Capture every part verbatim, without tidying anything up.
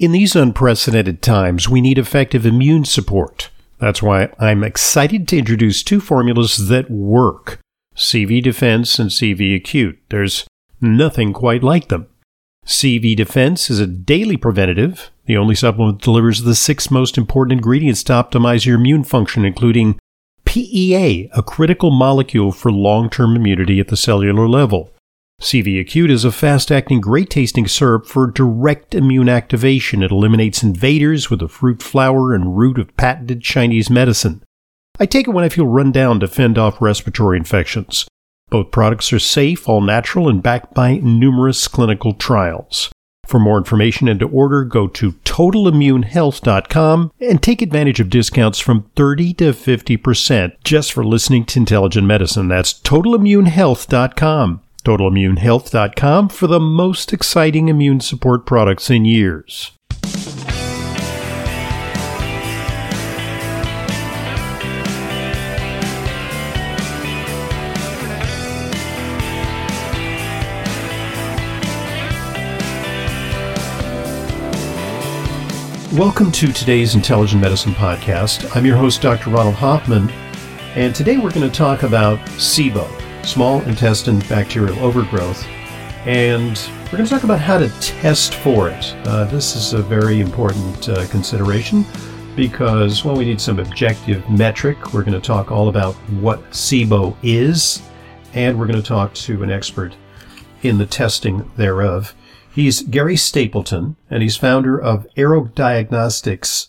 In these unprecedented times, we need effective immune support. That's why I'm excited to introduce two formulas that work, C V Defense and C V Acute. There's nothing quite like them. C V Defense is a daily preventative, the only supplement that delivers the six most important ingredients to optimize your immune function, including P E A, a critical molecule for long-term immunity at the cellular level. C V Acute is a fast-acting, great-tasting syrup for direct immune activation. It eliminates invaders with the fruit, flower, and root of patented Chinese medicine. I take it when I feel run down to fend off respiratory infections. Both products are safe, all-natural, and backed by numerous clinical trials. For more information and to order, go to Total Immune Health dot com and take advantage of discounts from thirty to fifty percent just for listening to Intelligent Medicine. That's Total Immune Health dot com. Total Immune Health dot com for the most exciting immune support products in years. Welcome to today's Intelligent Medicine Podcast. I'm your host, Doctor Ronald Hoffman, and today we're going to talk about SIBO, small intestine bacterial overgrowth, and we're going to talk about how to test for it. Uh, this is a very important uh, consideration because, well, we need some objective metric. We're going to talk all about what SIBO is, and we're going to talk to an expert in the testing thereof. He's Gary Stapleton, and he's founder of Aerodiagnostics,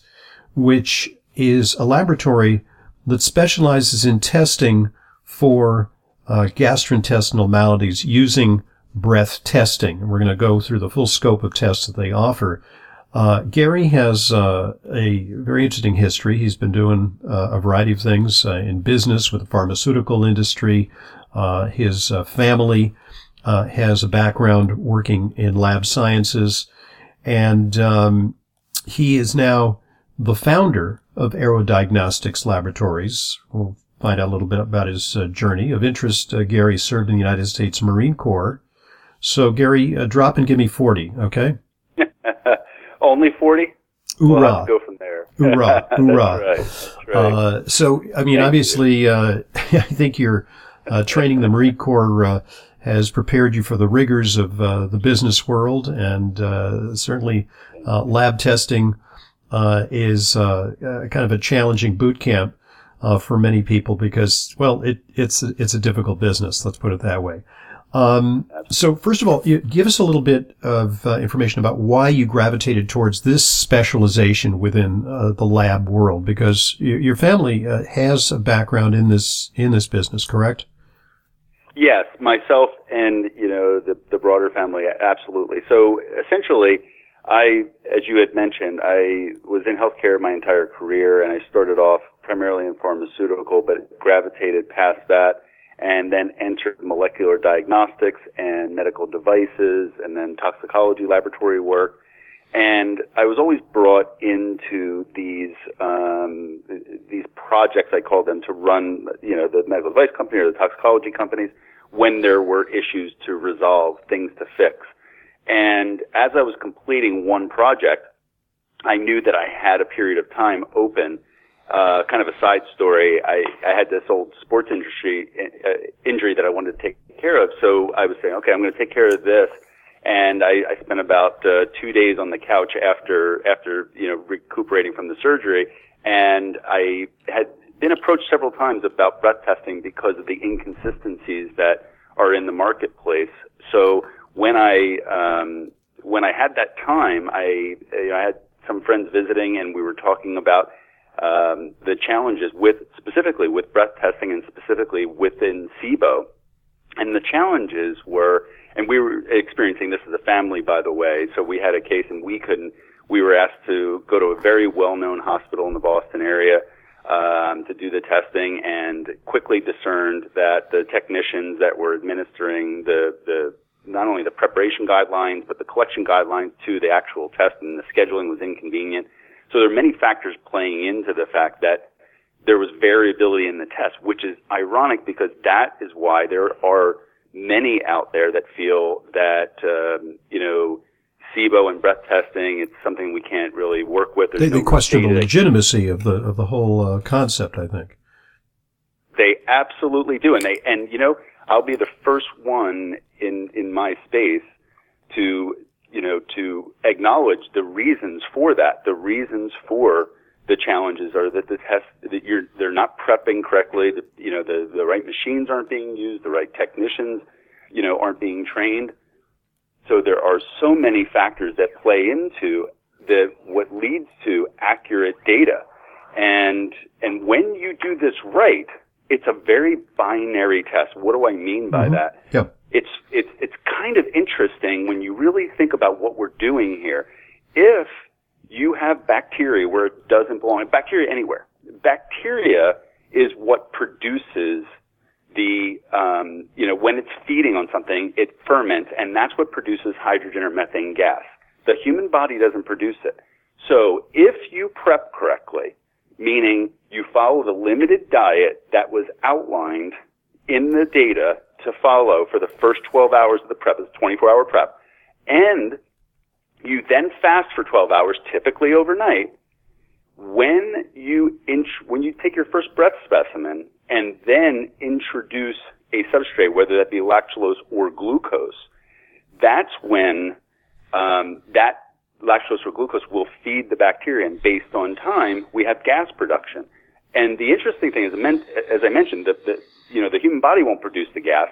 which is a laboratory that specializes in testing for uh, gastrointestinal maladies using breath testing. We're going to go through the full scope of tests that they offer. Uh, Gary has uh, a very interesting history. He's been doing uh, a variety of things uh, in business with the pharmaceutical industry, uh, his uh, family. Uh, has a background working in lab sciences, and um, he is now the founder of Aerodiagnostics Laboratories. We'll find out a little bit about his uh, journey. Of interest, uh, Gary served in the United States Marine Corps. So, Gary, uh, drop and give me forty, okay? Only forty? We'll have to go from there. Hoorah, hoorah. That's right. That's right. Uh, so, I mean, Thank obviously, uh, I think your uh, training the Marine Corps uh, has prepared you for the rigors of uh, the business world, and uh, certainly uh, lab testing uh, is uh, uh, kind of a challenging boot camp uh, for many people because, well, it, it's a, it's a difficult business. Let's put it that way. Um, so, first of all, you, give us a little bit of uh, information about why you gravitated towards this specialization within uh, the lab world, because y- your family uh, has a background in this in this business, correct? Yes, myself and, you know, the, the broader family, absolutely. So essentially, I, as you had mentioned, I was in healthcare my entire career, and I started off primarily in pharmaceutical, but gravitated past that, and then entered molecular diagnostics and medical devices, and then toxicology laboratory work. And I was always brought into these, um, these projects, I call them, to run, you know, the medical device company or the toxicology companies when there were issues to resolve, things to fix. And as I was completing one project, I knew that I had a period of time open. Uh, kind of a side story. I, I had this old sports industry, uh, injury that I wanted to take care of. So I was saying, okay, I'm going to take care of this. And I, I spent about uh, two days on the couch after, after, you know, recuperating from the surgery. And I had been approached several times about breath testing because of the inconsistencies that are in the marketplace. So when I, um, when I had that time, I, you know, I had some friends visiting, and we were talking about um, the challenges with, specifically with breath testing, and specifically within SIBO. And the challenges were, and we were experiencing this as a family, by the way, so we had a case and we couldn't, we were asked to go to a very well-known hospital in the Boston area um, to do the testing, and quickly discerned that the technicians that were administering the, the not only the preparation guidelines, but the collection guidelines to the actual test, and the scheduling was inconvenient. So there are many factors playing into the fact that there was variability in the test, which is ironic because that is why there are many out there that feel that, um, you know, SIBO and breath testing, it's something we can't really work with. They, no they question the legitimacy of the of the whole uh, concept, I think. They absolutely do. And, they, and you know, I'll be the first one in, in my space to, you know, to acknowledge the reasons for that. The reasons for the challenges are that the test, that you're, they're not prepping correctly, the, you know, the, the right machines aren't being used, the right technicians, you know, aren't being trained. So there are so many factors that play into the, what leads to accurate data. And, and when you do this right, it's a very binary test. What do I mean by mm-hmm. that? Yep. It's, it's, it's kind of interesting when you really think about what we're doing here. If you have bacteria where it doesn't belong, bacteria anywhere, bacteria is what produces the, um, you know, when it's feeding on something, it ferments, and that's what produces hydrogen or methane gas. The human body doesn't produce it. So if you prep correctly, meaning you follow the limited diet that was outlined in the data to follow for the first twelve hours of the prep, it's a twenty-four hour prep, and you then fast for twelve hours, typically overnight, when you inch, when you take your first breath specimen and then introduce a substrate, whether that be lactulose or glucose, that's when um, that lactulose or glucose will feed the bacteria, and based on time, we have gas production. And the interesting thing is, as I mentioned, that the, you know, the human body won't produce the gas.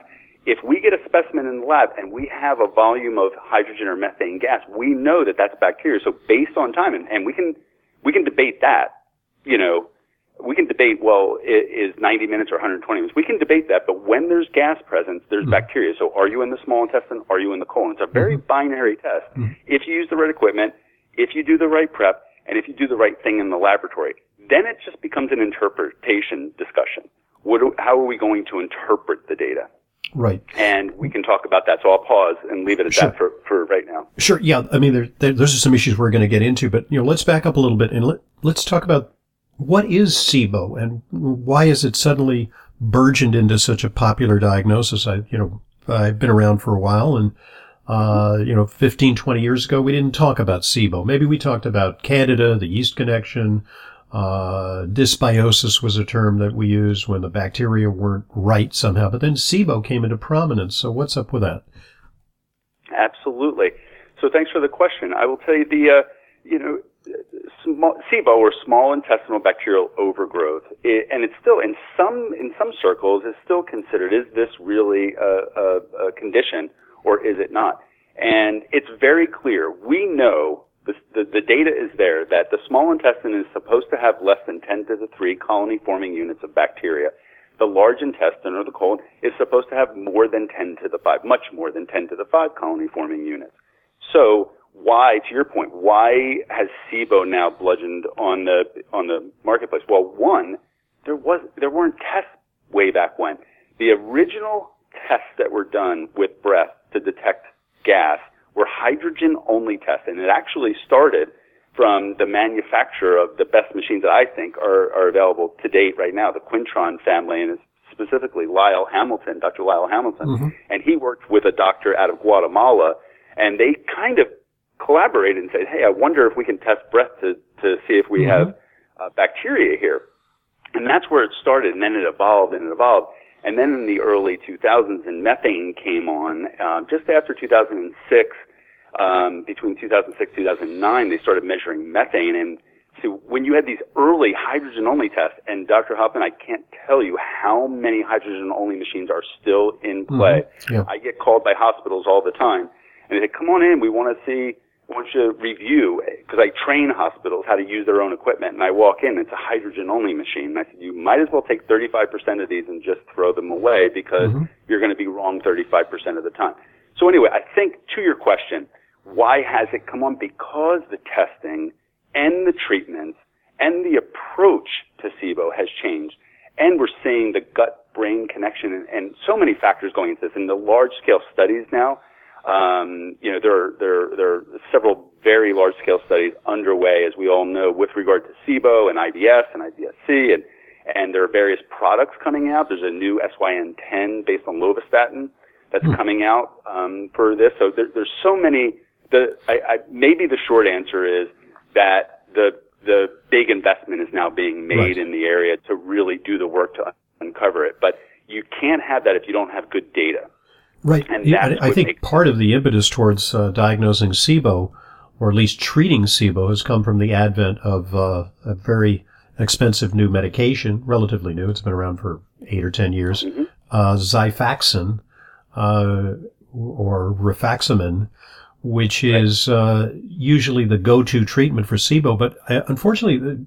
If we get a specimen in the lab and we have a volume of hydrogen or methane gas, we know that that's bacteria. So based on time, and, and we can we can debate that, you know, we can debate, well, is ninety minutes or one hundred twenty minutes? We can debate that, but when there's gas presence, there's mm-hmm. bacteria. So are you in the small intestine? Are you in the colon? It's a very mm-hmm. binary test. Mm-hmm. If you use the right equipment, if you do the right prep, and if you do the right thing in the laboratory, then it just becomes an interpretation discussion. What do, how are we going to interpret the data? Right. And we can talk about that. So I'll pause and leave it at sure. that for, for right now. Sure. Yeah. I mean, there, there, those are some issues we're going to get into, but, you know, let's back up a little bit and let, let's talk about what is SIBO and why is it suddenly burgeoned into such a popular diagnosis? I, you know, I've been around for a while and, uh, you know, fifteen, twenty years ago, we didn't talk about SIBO. Maybe we talked about Candida, the yeast connection. Uh, dysbiosis was a term that we used when the bacteria weren't right somehow, but then SIBO came into prominence. So what's up with that? Absolutely. So thanks for the question. I will tell you the, uh, you know, small, SIBO or small intestinal bacterial overgrowth, it, and it's still in some, in some circles is still considered, is this really a, a, a condition or is it not? And it's very clear. We know The, the, the data is there that the small intestine is supposed to have less than ten to the three colony-forming units of bacteria. The large intestine, or the colon, is supposed to have more than ten to the five, much more than ten to the five colony-forming units. So why, to your point, why has SIBO now bludgeoned on the on the marketplace? Well, one, there was there weren't tests way back when. The original tests that were done with breath to detect gas were hydrogen-only tests, and it actually started from the manufacturer of the best machines that I think are, are available to date right now, the Quintron family, and specifically Lyle Hamilton, Doctor Lyle Hamilton, mm-hmm. and he worked with a doctor out of Guatemala, and they kind of collaborated and said, hey, I wonder if we can test breath to, to see if we mm-hmm. have uh, bacteria here. And that's where it started, and then it evolved, and it evolved. And then in the early two thousands, and methane came on, uh, just after two thousand six, Um, between two thousand six and two thousand nine, they started measuring methane. And so when you had these early hydrogen-only tests, and Doctor Hoffman, I can't tell you how many hydrogen-only machines are still in play. Mm-hmm. Yeah. I get called by hospitals all the time, and they say, come on in, we want to see, we want you to review, because I train hospitals how to use their own equipment. And I walk in, it's a hydrogen-only machine. And I said, you might as well take thirty-five percent of these and just throw them away, because mm-hmm. you're going to be wrong thirty-five percent of the time. So anyway, I think to your question, why has it come on? Because the testing and the treatments and the approach to SIBO has changed. And we're seeing the gut-brain connection and, and so many factors going into this. In the large-scale studies now, um, you know, there are, there, there are several very large-scale studies underway, as we all know, with regard to SIBO and I B S and I B S C. And, and there are various products coming out. There's a new S Y N ten based on lovastatin that's mm-hmm. coming out um, for this. So there, there's so many the I, I, maybe the short answer is that the the big investment is now being made right. in the area to really do the work to un- uncover it. But you can't have that if you don't have good data. Right. And yeah, I think part of the impetus towards uh, diagnosing SIBO, or at least treating SIBO, has come from the advent of uh, a very expensive new medication, relatively new. It's been around for eight or ten years. Mm-hmm. Uh, Xifaxan, uh, or Rifaximin, which is uh, usually the go-to treatment for SIBO. But I, unfortunately,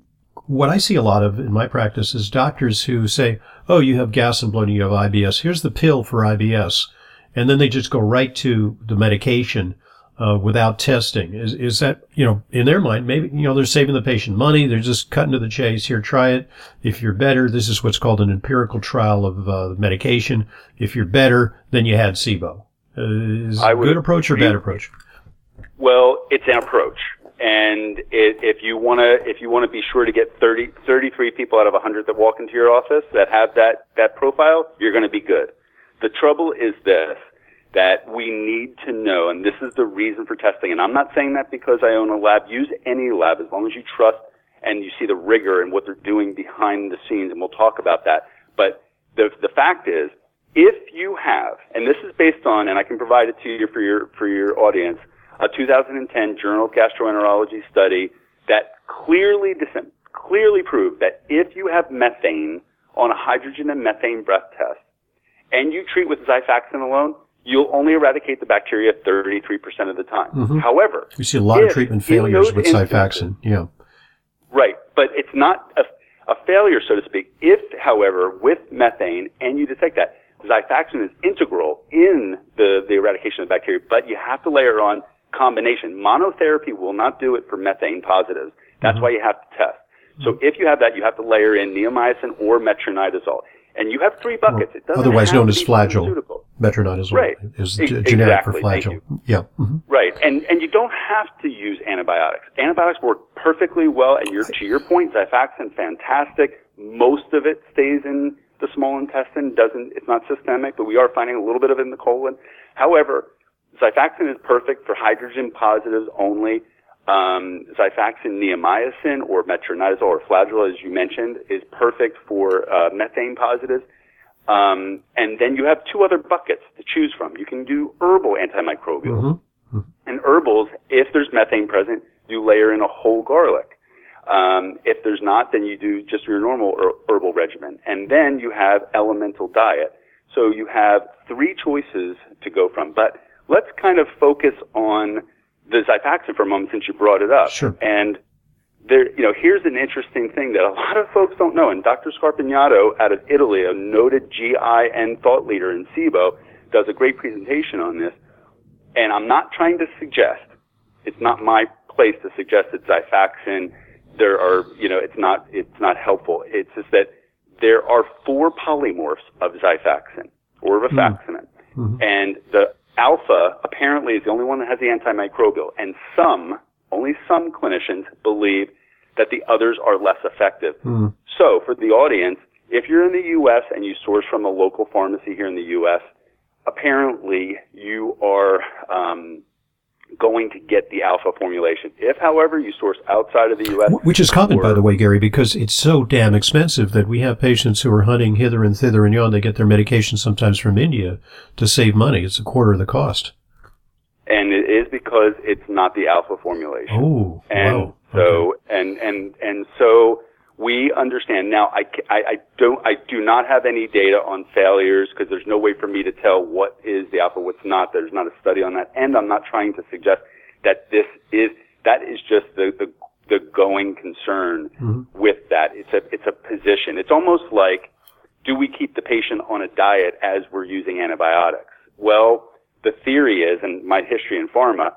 what I see a lot of in my practice is doctors who say, oh, you have gas and bloating, you have I B S. Here's the pill for I B S. And then they just go right to the medication uh, without testing. Is is that, you know, in their mind, maybe, you know, they're saving the patient money. They're just cutting to the chase. Here, try it. If you're better, this is what's called an empirical trial of uh, medication. If you're better, then you had SIBO. Uh, is it a good approach or bad approach? Well, it's an approach. And it, if you want to if you want to be sure to get thirty, thirty-three people out of one hundred that walk into your office that have that, that profile, you're going to be good. The trouble is this, that we need to know, and this is the reason for testing, and I'm not saying that because I own a lab. Use any lab as long as you trust and you see the rigor and what they're doing behind the scenes, and we'll talk about that. But the the fact is, if you have, and this is based on, and I can provide it to you for your for your audience, a two thousand ten Journal of Gastroenterology study that clearly clearly proved that if you have methane on a hydrogen and methane breath test, and you treat with Xifaxan alone, you'll only eradicate the bacteria thirty-three percent of the time. Mm-hmm. However, we see a lot if, of treatment failures with Xifaxan. Yeah, right. But it's not a, a failure, so to speak. If, however, with methane, and you detect that, Xifaxan is integral in the, the eradication of the bacteria, but you have to layer on combination. Monotherapy will not do it for methane positives. That's mm-hmm. why you have to test. Mm-hmm. So if you have that, you have to layer in neomycin or metronidazole. And you have three buckets. It doesn't Otherwise have known to be as Flagyl. Metronidazole right. is e- exactly. generic for Flagyl. Yeah. Mm-hmm. Right. And and you don't have to use antibiotics. Antibiotics work perfectly well. And your, to your point, Xifaxan, fantastic. Most of it stays in the small intestine. Doesn't It's not systemic, but we are finding a little bit of it in the colon. However, Xifaxan is perfect for hydrogen positives only. Um, Xifaxan, neomycin, or metronidazole, or Flagyl, as you mentioned, is perfect for uh, methane positives. Um, and then you have two other buckets to choose from. You can do herbal antimicrobials. Mm-hmm. And herbals, if there's methane present, you layer in a whole garlic. Um, if there's not, then you do just your normal er- herbal regimen. And then you have elemental diet. So you have three choices to go from. But let's kind of focus on the Xifaxan for a moment, since you brought it up. Sure. And there, you know, here's an interesting thing that a lot of folks don't know. And Doctor Scarpignato out of Italy, a noted G I and thought leader in SIBO, does a great presentation on this. And I'm not trying to suggest, it's not my place to suggest that Xifaxan, there are, you know, it's not, it's not helpful. It's just that there are four polymorphs of Xifaxan or rifaximin. Mm-hmm. And the alpha apparently is the only one that has the antimicrobial, and some, only some clinicians believe that the others are less effective. Mm. So for the audience, if you're in the U S and you source from a local pharmacy here in the U S, apparently you are um, going to get the alpha formulation. If, however, you source outside of the U S, which is common, or, by the way, Gary, because it's so damn expensive that we have patients who are hunting hither and thither and yon. They get their medication sometimes from India to save money. It's a quarter of the cost. And it is because it's not the alpha formulation. Oh, and wow. So, okay. and, and, and so we understand. Now, I, I, I don't, I do not have any data on failures because there's no way for me to tell what is the alpha, what's not. There's not a study on that. And I'm not trying to suggest that this is, that is just the, the, the going concern mm-hmm. with that. It's a, it's a position. It's almost like, do we keep the patient on a diet as we're using antibiotics? Well, the theory is, and my history in pharma,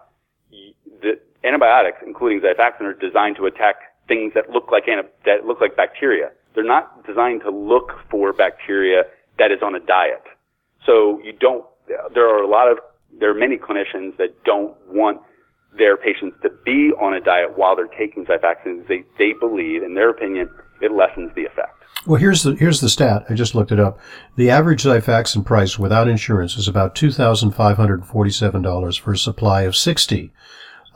the antibiotics, including Xifaxan, are designed to attack things that look like anti- that look like bacteria. They're not designed to look for bacteria that is on a diet. So you don't. There are a lot of there are many clinicians that don't want their patients to be on a diet while they're taking Xifaxan. They they believe, in their opinion, it lessens the effect. Well, here's the here's the stat. I just looked it up. The average Xifaxan price without insurance is about two thousand five hundred forty-seven dollars for a supply of sixty,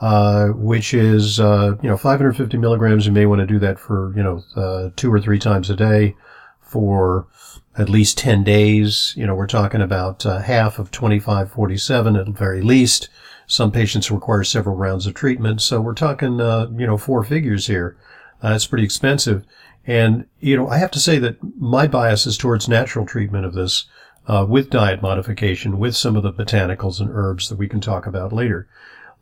uh, which is uh, you know five hundred fifty milligrams. You may want to do that for you know uh, two or three times a day for at least ten days. You know, we're talking about uh, half of twenty-five forty-seven at the very least. Some patients require several rounds of treatment, so we're talking uh, you know four figures here. Uh, it's pretty expensive. And, you know, I have to say that my bias is towards natural treatment of this, uh, with diet modification, with some of the botanicals and herbs that we can talk about later.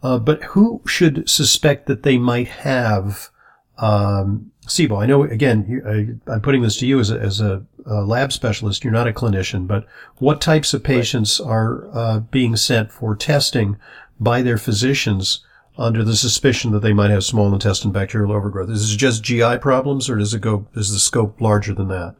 Uh, but who should suspect that they might have, um, SIBO? I know, again, you, I, I'm putting this to you as a, as a, a lab specialist. You're not a clinician, but what types of patients right. are, uh, being sent for testing by their physicians under the suspicion that they might have small intestine bacterial overgrowth? Is this just G I problems, or does it go? Is the scope larger than that?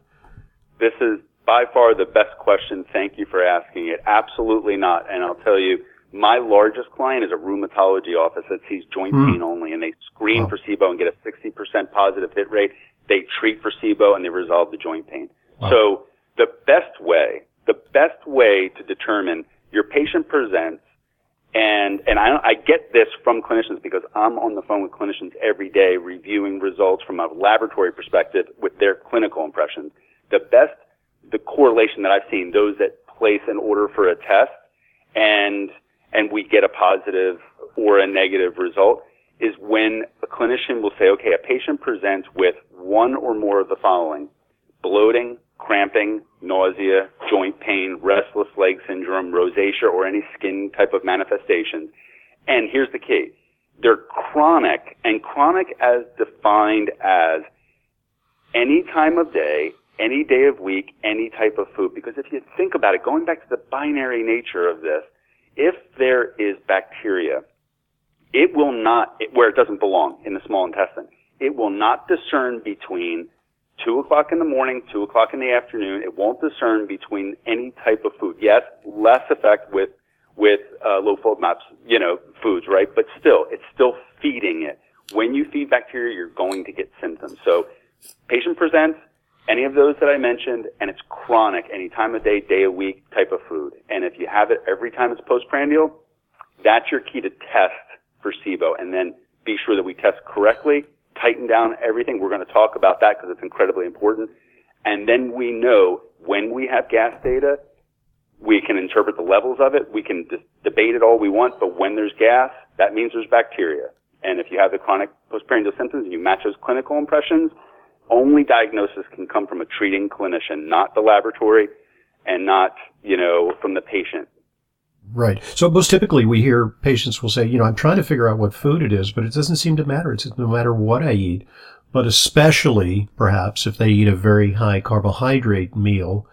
This is by far the best question. Thank you for asking it. Absolutely not. And I'll tell you, my largest client is a rheumatology office that sees joint mm. pain only, and they screen wow. for SIBO and get a sixty percent positive hit rate. They treat for SIBO and they resolve the joint pain. Wow. So the best way, the best way to determine your patient presents. And, and I, I get this from clinicians because I'm on the phone with clinicians every day reviewing results from a laboratory perspective with their clinical impressions. The best, the correlation that I've seen, those that place an order for a test and, and we get a positive or a negative result is when a clinician will say, okay, a patient presents with one or more of the following: bloating, cramping, nausea, joint pain, restless leg syndrome, rosacea, or any skin type of manifestation. And here's the key. They're chronic, and chronic as defined as any time of day, any day of week, any type of food. Because if you think about it, going back to the binary nature of this, if there is bacteria, it will not, where it doesn't belong in the small intestine, it will not discern between Two o'clock in the morning, two o'clock in the afternoon. It won't discern between any type of food. Yes, less effect with with uh, low FODMAP, you know, foods, right? But still, it's still feeding it. When you feed bacteria, you're going to get symptoms. So, patient presents any of those that I mentioned, and it's chronic, any time of day, day of week type of food. And if you have it every time it's postprandial, that's your key to test for SIBO, and then be sure that we test correctly. Tighten down everything. We're going to talk about that because it's incredibly important. And then we know when we have gas data, we can interpret the levels of it. We can dis- debate it all we want, but when there's gas, that means there's bacteria. And if you have the chronic postprandial symptoms and you match those clinical impressions, only diagnosis can come from a treating clinician, not the laboratory and not, you know, from the patient. Right. So most typically we hear patients will say, you know, I'm trying to figure out what food it is, but it doesn't seem to matter. It's no matter what I eat, but especially perhaps if they eat a very high carbohydrate meal,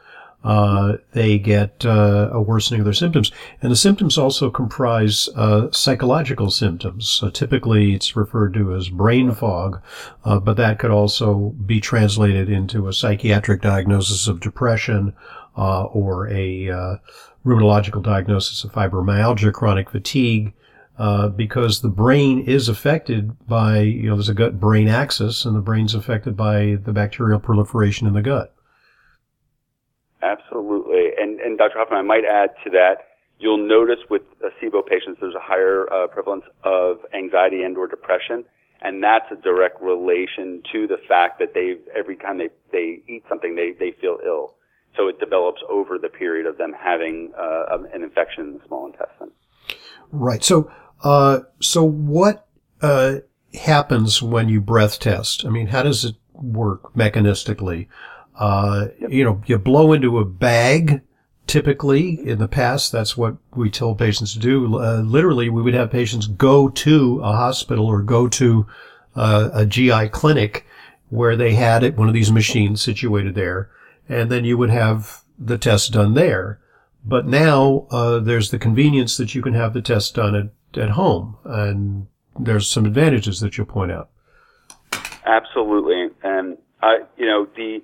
uh, they get uh, a worsening of their symptoms. And the symptoms also comprise uh, psychological symptoms. So typically it's referred to as brain fog, uh, but that could also be translated into a psychiatric diagnosis of depression uh, or a uh rheumatological diagnosis of fibromyalgia, chronic fatigue, uh, because the brain is affected by, you know, there's a gut-brain axis, and the brain's affected by the bacterial proliferation in the gut. Absolutely. And, and Doctor Hoffman, I might add to that, you'll notice with uh, SIBO patients, there's a higher uh, prevalence of anxiety and or depression, and that's a direct relation to the fact that they every time they, they eat something, they, they feel ill. So it develops over the period of them having uh, an infection in the small intestine. Right. So, uh, so what uh, happens when you breath test? I mean, how does it work mechanistically? Uh, yep. You know, you blow into a bag. Typically, in the past, that's what we told patients to do. Uh, literally, we would have patients go to a hospital or go to uh, a G I clinic where they had it, one of these machines situated there. And then you would have the test done there. But now uh there's the convenience that you can have the test done at, at home, and there's some advantages that you'll point out. Absolutely. And, I, you know, the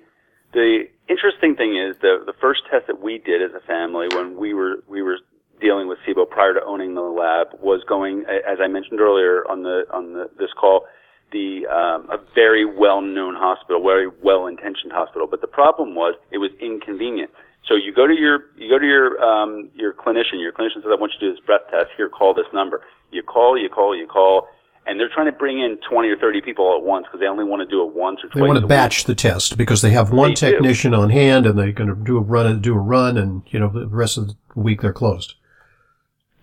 the interesting thing is the, the first test that we did as a family when we were we were dealing with SIBO prior to owning the lab was going, as I mentioned earlier on the on the, this call, the um, a very well-known hospital, very well-intentioned hospital. But the problem was it was inconvenient. So you go to your you go to your um, your clinician. Your clinician says, "I want you to do this breath test. Here, call this number." You call, you call, you call, and they're trying to bring in twenty or thirty people at once because they only want to do it once or twice. They want to batch the test because they have one technician on hand, and they're going to do a run and do a run, and you know the rest of the week they're closed.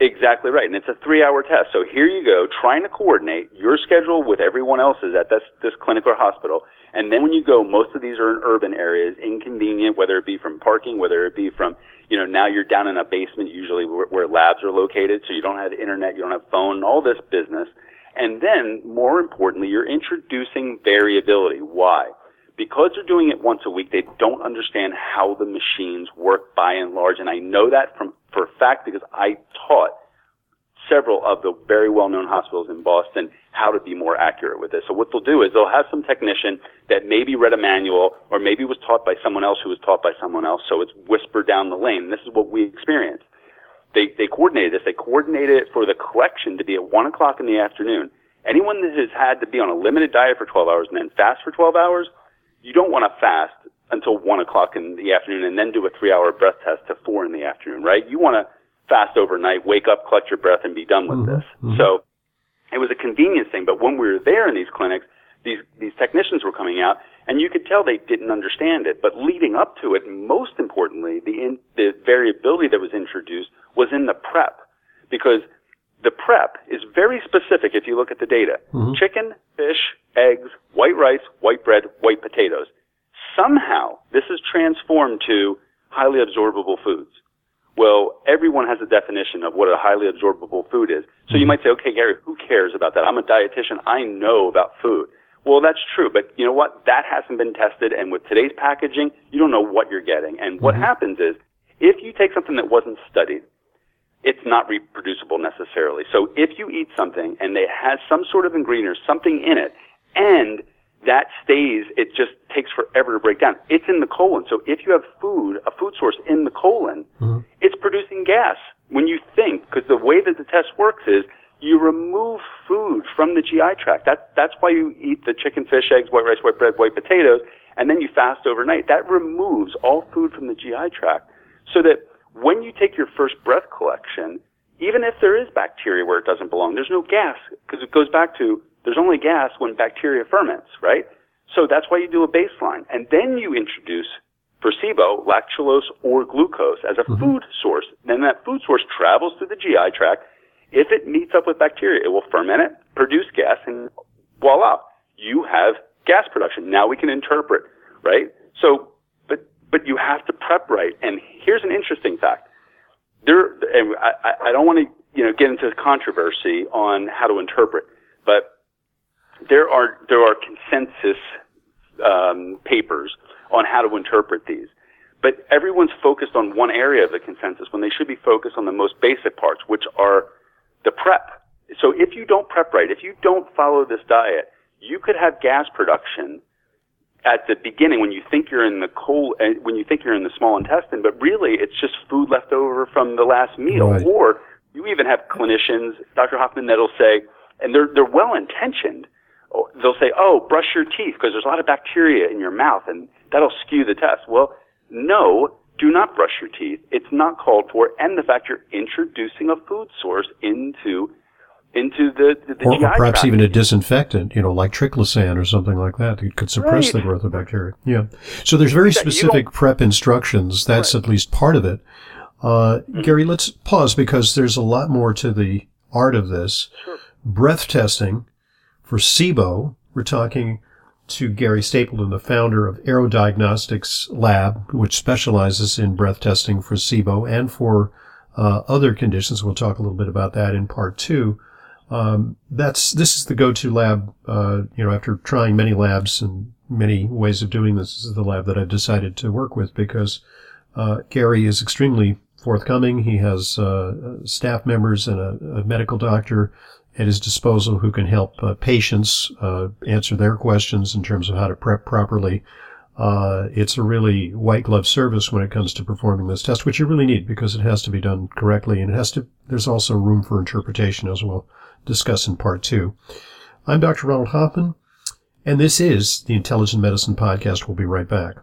Exactly right, and it's a three-hour test. So here you go, trying to coordinate your schedule with everyone else's at this, this clinic or hospital, and then when you go, most of these are in urban areas, inconvenient, whether it be from parking, whether it be from, you know, now you're down in a basement usually where, where labs are located, so you don't have internet, you don't have phone, all this business. And then, more importantly, you're introducing variability. Why? Because they're doing it once a week, they don't understand how the machines work by and large. And I know that from for a fact because I taught several of the very well-known hospitals in Boston how to be more accurate with this. So what they'll do is they'll have some technician that maybe read a manual or maybe was taught by someone else who was taught by someone else. So it's whispered down the lane. This is what we experienced. They, they coordinated this. They coordinated it for the collection to be at one o'clock in the afternoon. Anyone that has had to be on a limited diet for twelve hours and then fast for twelve hours, you don't want to fast until one o'clock in the afternoon and then do a three-hour breath test to four in the afternoon, right? You want to fast overnight, wake up, clutch your breath, and be done with mm-hmm. this. Mm-hmm. So it was a convenience thing. But when we were there in these clinics, these these technicians were coming out, and you could tell they didn't understand it. But leading up to it, most importantly, the in, the variability that was introduced was in the prep, because the prep is very specific if you look at the data. Mm-hmm. Chicken, fish, eggs, white rice, white bread, white potatoes. Somehow, this is transformed to highly absorbable foods. Well, everyone has a definition of what a highly absorbable food is. So you might say, okay, Gary, who cares about that? I'm a dietitian. I know about food. Well, that's true, but you know what? That hasn't been tested, and with today's packaging, you don't know what you're getting. And what mm-hmm. happens is, if you take something that wasn't studied, it's not reproducible necessarily. So if you eat something and it has some sort of ingredient or something in it, and that stays, it just takes forever to break down. It's in the colon. So if you have food, a food source in the colon, mm-hmm. it's producing gas when you think, because the way that the test works is you remove food from the G I tract. That, that's why you eat the chicken, fish, eggs, white rice, white bread, white potatoes, and then you fast overnight. That removes all food from the G I tract so that when you take your first breath collection, even if there is bacteria where it doesn't belong, there's no gas, because it goes back to there's only gas when bacteria ferments, right? So that's why you do a baseline. And then you introduce, for S I B O, lactulose or glucose as a mm-hmm. food source. Then that food source travels through the G I tract. If it meets up with bacteria, it will ferment it, produce gas, and voila, you have gas production. Now we can interpret, right? So, but, but you have to prep right. And here's an interesting fact. There, and I, I don't want to, you know, get into controversy on how to interpret, but There are there are consensus um, papers on how to interpret these, but everyone's focused on one area of the consensus when they should be focused on the most basic parts, which are the prep. So if you don't prep right, if you don't follow this diet, you could have gas production at the beginning when you think you're in the cold, when you think you're in the small intestine, but really it's just food left over from the last meal. Right. Or you even have clinicians, Doctor Hoffman, that'll say, and they're they're well intentioned. They'll say, oh, brush your teeth because there's a lot of bacteria in your mouth and that'll skew the test. Well, no, do not brush your teeth. It's not called for. And the fact you're introducing a food source into into the, the, the or, G I tract. Or perhaps even a disinfectant, you know, like triclosan or something like that. It could suppress right. the growth of bacteria. Yeah. So there's very specific prep instructions. That's right. At least part of it. Uh, mm-hmm. Gary, let's pause because there's a lot more to the art of this. Sure. Breath testing. For S I B O, we're talking to Gary Stapleton, the founder of Aerodiagnostics Lab, which specializes in breath testing for S I B O and for uh, other conditions. We'll talk a little bit about that in part two. Um, that's this is the go-to lab. Uh, you know, after trying many labs and many ways of doing this, this is the lab that I've decided to work with because uh, Gary is extremely forthcoming. He has uh, staff members and a, a medical doctor at his disposal who can help uh, patients uh, answer their questions in terms of how to prep properly. Uh, it's a really white glove service when it comes to performing this test, which you really need because it has to be done correctly, and it has to. There's also room for interpretation, as we'll discuss in part two. I'm Doctor Ronald Hoffman. And this is the Intelligent Medicine Podcast. We'll be right back.